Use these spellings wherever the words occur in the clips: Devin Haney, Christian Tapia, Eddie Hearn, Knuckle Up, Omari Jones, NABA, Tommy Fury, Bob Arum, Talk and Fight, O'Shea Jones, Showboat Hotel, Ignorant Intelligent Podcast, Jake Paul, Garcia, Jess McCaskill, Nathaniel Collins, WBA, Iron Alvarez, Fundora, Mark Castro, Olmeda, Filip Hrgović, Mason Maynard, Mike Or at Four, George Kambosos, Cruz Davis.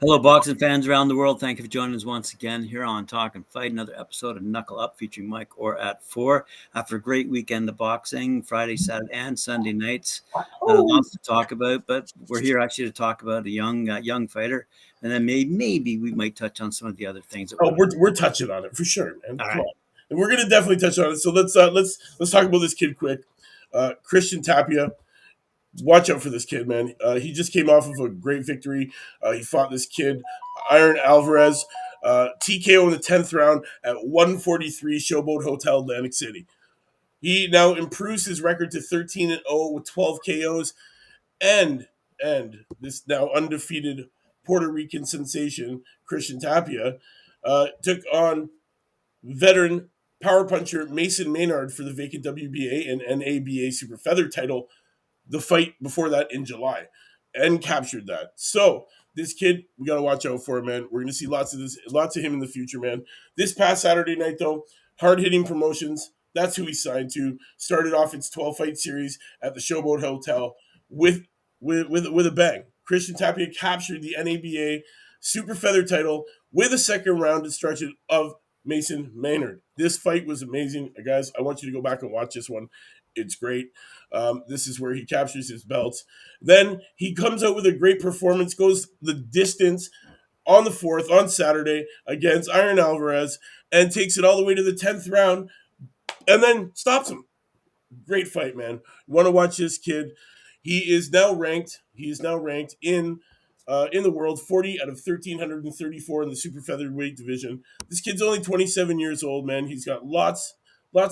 Hello, boxing fans around the world. Thank you for joining us once again here on Talk and Fight, another episode of Knuckle Up featuring Mike Or at Four. After a great weekend of boxing, Friday, Saturday, and Sunday nights, lots to talk about, but we're here actually to talk about a young fighter, and then maybe we might touch on some of the other things. We're touching on it for sure, man. All right. Come on. And we're going to definitely touch on it. So let's talk about this kid quick. Christian Tapia. Watch out for this kid, man. He just came off of a great victory. He fought this kid, Iron Alvarez, TKO in the 10th round at 143 Showboat Hotel, Atlantic City. He now improves his record to 13-0 with 12 KOs. And this now undefeated Puerto Rican sensation, Christian Tapia, took on veteran power puncher Mason Maynard for the vacant WBA and NABA super feather title the fight before that in July, and captured that. So this kid, we got to watch out for him, man. We're going to see lots of him in the future, man. This past Saturday night, though, Hard Hitting Promotions, that's who he signed to, started off its 12-fight series at the Showboat Hotel with a bang. Christian Tapia captured the NABA super feather title with a second-round destruction of Mason Maynard. This fight was amazing. Guys, I want you to go back and watch this one. It's great. This is where he captures his belts. Then he comes out with a great performance, goes the distance on the 4th, on Saturday, against Iron Alvarez, and takes it all the way to the 10th round, and then stops him. Great fight, man. You want to watch this kid. He is now ranked in the world, 40 out of 1,334 in the super featherweight division. This kid's only 27 years old, man. He's got lots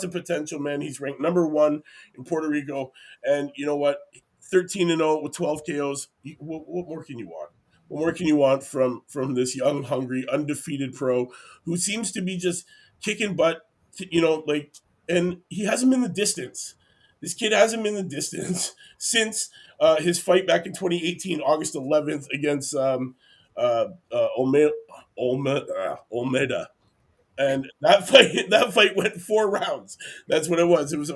of potential, man. He's ranked number 1 in Puerto Rico. And you know what? 13-0 with 12 KOs. What more can you want? What more can you want from this young, hungry, undefeated pro who seems to be just kicking butt, and he hasn't been the distance. This kid hasn't been the distance since his fight back in 2018, August 11th, against Olmeda. And that fight went 4 rounds. That's what it was. It was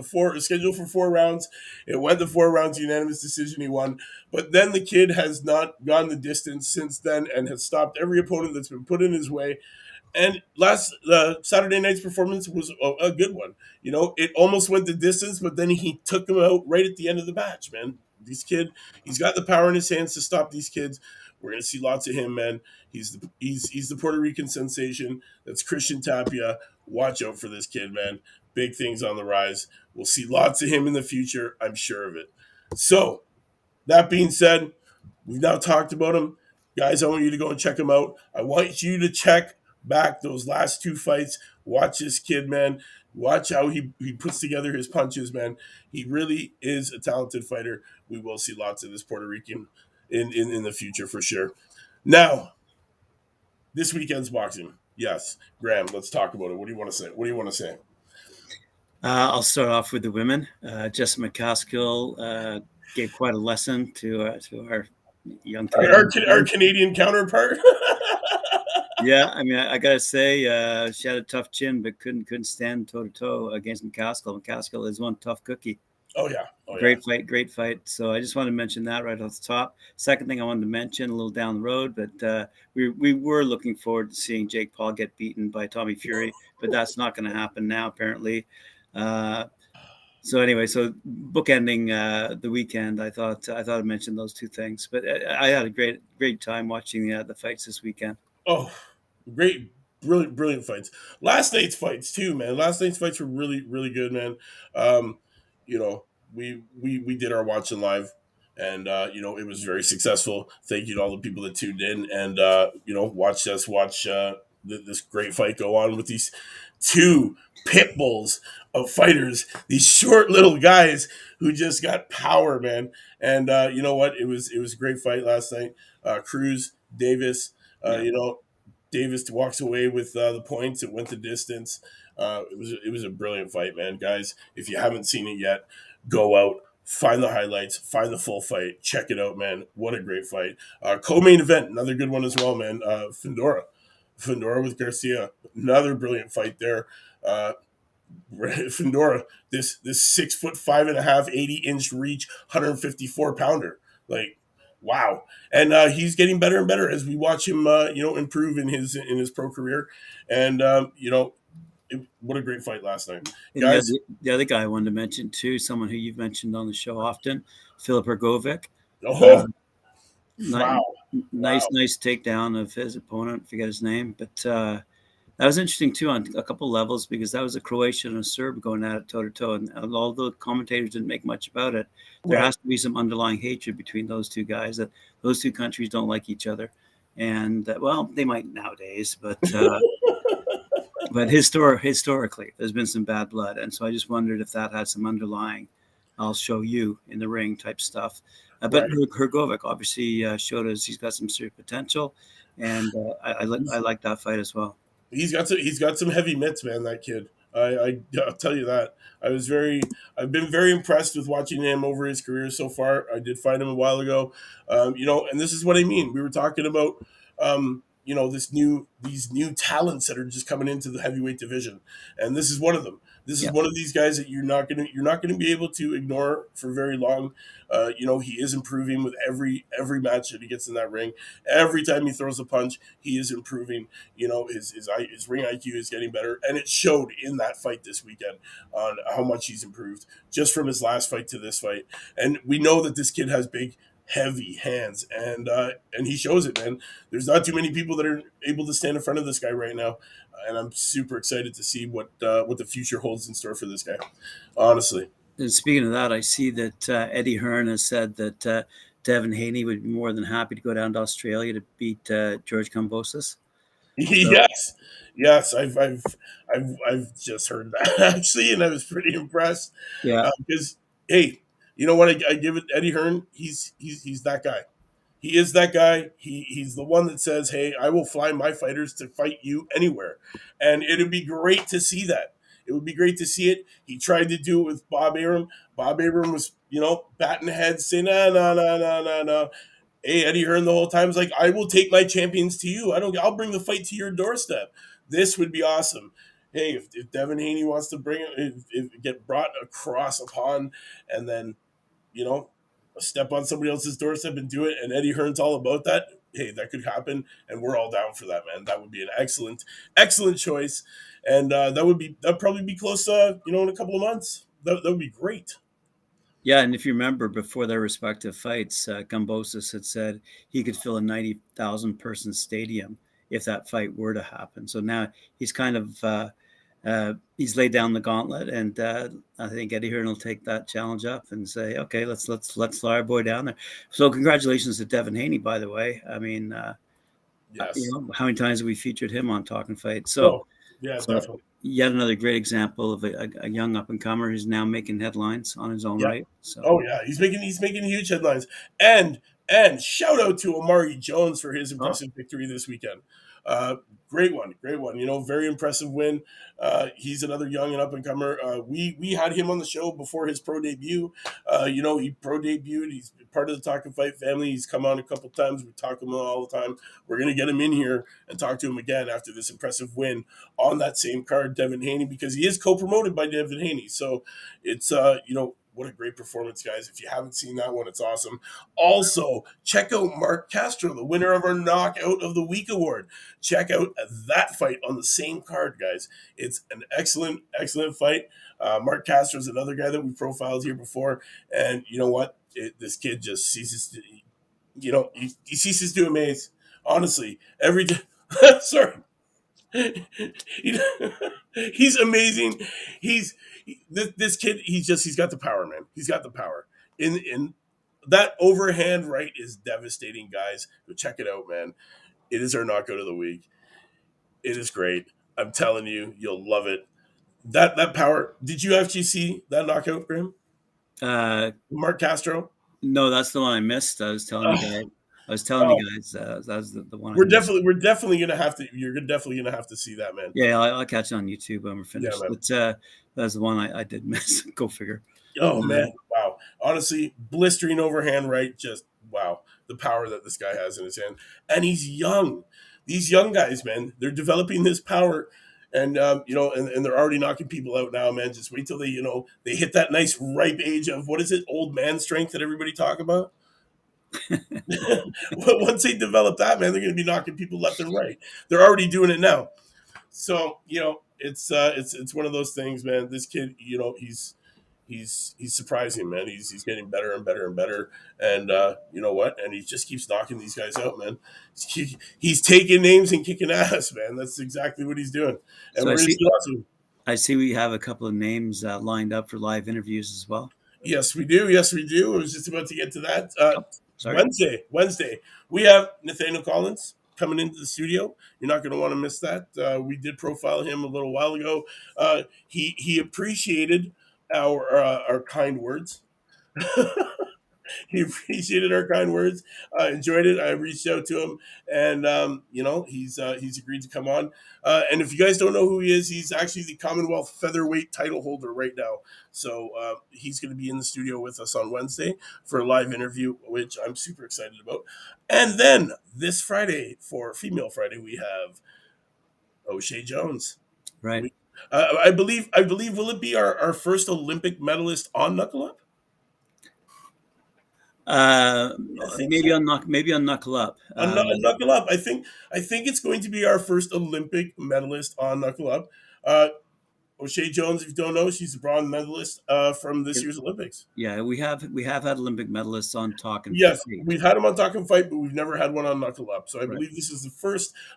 scheduled for 4 rounds. It went the 4 rounds, unanimous decision. He won. But then the kid has not gone the distance since then and has stopped every opponent that's been put in his way. And last Saturday night's performance was a good one. You know, it almost went the distance, but then he took him out right at the end of the match, man. This kid, he's got the power in his hands to stop these kids. We're going to see lots of him, man. He's the Puerto Rican sensation. That's Christian Tapia. Watch out for this kid, man. Big things on the rise. We'll see lots of him in the future. I'm sure of it. So, that being said, we've now talked about him. Guys, I want you to go and check him out. I want you to check back those last 2 fights. Watch this kid, man. Watch how he puts together his punches, man. He really is a talented fighter. We will see lots of this Puerto Rican in the future for sure. Now, this weekend's boxing. Yes, Graham, let's talk about it. What do you want to say? I'll start off with the women. Jess McCaskill gave quite a lesson to our young our Canadian counterpart. Yeah, I mean, I gotta say, she had a tough chin, but couldn't stand toe to toe against McCaskill. McCaskill is one tough cookie. Oh, yeah. Great fight. So I just wanted to mention that right off the top. Second thing I wanted to mention, a little down the road, but we were looking forward to seeing Jake Paul get beaten by Tommy Fury, but that's not going to happen now, apparently. So bookending the weekend, I thought I mentioned those 2 things. But I had a great time watching the fights this weekend. Oh, great. Brilliant fights. Last night's fights, too, man. Last night's fights were really, really good, man. You know, we did our watch and live, and it was very successful. Thank you to all the people that tuned in and watched us watch this great fight go on with these 2 pit bulls of fighters, these short little guys who just got power, man. And you know what? It was a great fight last night. Cruz Davis, Davis walks away with the points. It went the distance. It was a brilliant fight, man. Guys, if you haven't seen it yet, go out, find the highlights, find the full fight, check it out, man. What a great fight. Co-main event, another good one as well, man. Fundora with Garcia, another brilliant fight there. Fundora, this 6'5.5", 80-inch reach, 154-pounder. Like, wow. And he's getting better and better as we watch him, improve in his pro career. And, what a great fight last night. Guys. The other guy I wanted to mention, too, someone who you've mentioned on the show often, Filip Hrgović. Oh, wow. Nice takedown of his opponent. I forget his name. But that was interesting, too, on a couple levels, because that was a Croatian and a Serb going at it toe-to-toe. And all the commentators didn't make much about it. There has to be some underlying hatred between those two guys, that those two countries don't like each other. And, they might nowadays, but... But historically, there's been some bad blood. And so I just wondered if that had some underlying, I'll show you in the ring type stuff. But Hrgović obviously showed us he's got some serious potential. And I like that fight as well. He's got some heavy mitts, man, that kid. I'll tell you that. I've been very impressed with watching him over his career so far. I did find him a while ago. And this is what I mean. We were talking about these new talents that are just coming into the heavyweight division, and this is one of them. This is one of these guys that you're not gonna be able to ignore for very long. He is improving with every match that he gets in that ring. Every time he throws a punch, he is improving. His ring IQ is getting better, and it showed in that fight this weekend on how much he's improved just from his last fight to this fight. And we know that this kid has big, heavy hands, and he shows it, man. There's not too many people that are able to stand in front of this guy right now, and I'm super excited to see what the future holds in store for this guy, honestly. And speaking of that, I see that Eddie Hearn has said that Devin Haney would be more than happy to go down to Australia to beat George Kambosos. So. Yes, I've just heard that actually, and I was pretty impressed. Yeah, because hey. You know what? I give it Eddie Hearn. He's that guy. He is that guy. He's the one that says, "Hey, I will fly my fighters to fight you anywhere," and it'd be great to see that. It would be great to see it. He tried to do it with Bob Arum. Bob Arum was, batting heads, saying, "No." Hey, Eddie Hearn the whole time is like, "I will take my champions to you. I'll bring the fight to your doorstep." This would be awesome. Hey, if Devin Haney wants to bring it, get brought across a pond, and then. Step on somebody else's doorstep and do it, and Eddie Hearn's all about that. Hey, that could happen, and we're all down for that, man. That would be an excellent choice, and that'd probably be close, in a couple of months. That would be great. Yeah, and if you remember, before their respective fights, Kambosos had said he could fill a 90,000-person stadium if that fight were to happen. So now he's kind of he's laid down the gauntlet, and I think Eddie Hearn will take that challenge up and say, "Okay, let's fly our boy down there." So, congratulations to Devin Haney, by the way. I mean, yes. How many times have we featured him on Talk and Fight? So, yet another great example of a young up and comer who's now making headlines on his own right. So, he's making huge headlines, and shout out to Omari Jones for his impressive victory this weekend. Great one. Very impressive win. He's another young and up-and-comer. We had him on the show before his pro debut. He pro debuted. He's part of the Talk and Fight family. He's come on a couple times. We talk to him all the time. We're going to get him in here and talk to him again after this impressive win on that same card, Devin Haney, because he is co-promoted by Devin Haney. So it's, what a great performance, guys. If you haven't seen that one, it's awesome. Also, check out Mark Castro, the winner of our Knockout of the Week award. Check out that fight on the same card, guys. It's an excellent, excellent fight. Mark Castro is another guy that we profiled here before. And you know what? This kid just ceases to, he ceases to amaze. Honestly, every day. Sorry. He's amazing. This kid, he's got the power, man. He's got the power. In that overhand right is devastating, guys. Go check it out, man. It is our Knockout of the Week. It is great. I'm telling you, you'll love it. That power. Did you actually see that knockout for him? Mark Castro? No, that's the one I missed. I was telling you that. You guys that was the one. We're definitely gonna have to. You're definitely gonna have to see that, man. Yeah, I'll catch it on YouTube when we're finished. Yeah, but that's the one I did miss. Go figure. Oh man, wow! Honestly, blistering overhand right, just wow. The power that this guy has in his hand, and he's young. These young guys, man, they're developing this power. And, and they're already knocking people out now, man. Just wait till they, they hit that nice ripe age of, what is it, old man strength that everybody talk about? Once they develop that, man, they're going to be knocking people left and right. They're already doing it now. So, it's one of those things, man. This kid, he's surprising, man. He's getting better and better and better. And you know what? And he just keeps knocking these guys out, man. He's taking names and kicking ass, man. That's exactly what he's doing. And so I see we have a couple of names lined up for live interviews as well. Yes, we do. I was just about to get to that. Wednesday. We have Nathaniel Collins coming into the studio. You're not going to want to miss that. We did profile him a little while ago. He appreciated our kind words. He appreciated our kind words. Enjoyed it. I reached out to him, and he's agreed to come on. And if you guys don't know who he is, he's actually the Commonwealth featherweight title holder right now. So he's going to be in the studio with us on Wednesday for a live interview, which I'm super excited about. And then this Friday for Female Friday, we have O'Shea Jones. Right. I believe will it be our first Olympic medalist on Knuckle Up? Maybe on Knuckle Up. On Knuckle Up, I think it's going to be our first Olympic medalist on Knuckle Up. O'Shea Jones, if you don't know, she's a bronze medalist from this year's Olympics. Yeah, we have had Olympic medalists on Talk and Fight. Yes, we've had them on Talk and Fight, but we've never had one on Knuckle Up. So I believe this is a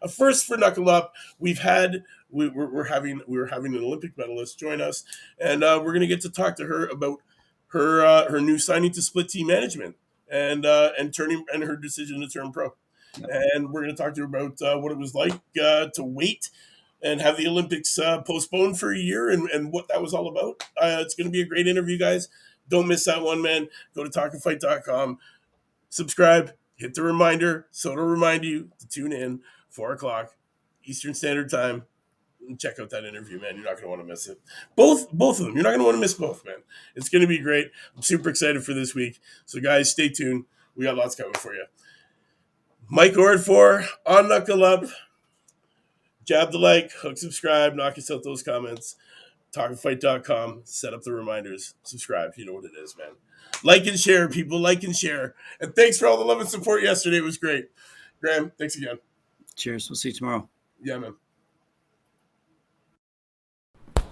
first for Knuckle Up. We're having an Olympic medalist join us, and we're going to get to talk to her about her new signing to Split Team Management and her decision to turn pro. And we're going to talk to her about what it was like to wait and have the Olympics postponed for a year and what that was all about. It's going to be a great interview, guys. Don't miss that one, man. Go to talkandfight.com, subscribe, hit the reminder, so it'll remind you to tune in 4:00 Eastern Standard Time. Check out that interview, man. You're not going to want to miss it. Both of them. You're not going to want to miss both, man. It's going to be great. I'm super excited for this week. So, guys, stay tuned. We got lots coming for you. Mike Or at Four on Knuckle Up. Jab the like, hook, subscribe, knock us out those comments. Talkandfight.com. Set up the reminders. Subscribe. You know what it is, man. Like and share, people. Like and share. And thanks for all the love and support yesterday. It was great. Graham, thanks again. Cheers. We'll see you tomorrow. Yeah, man.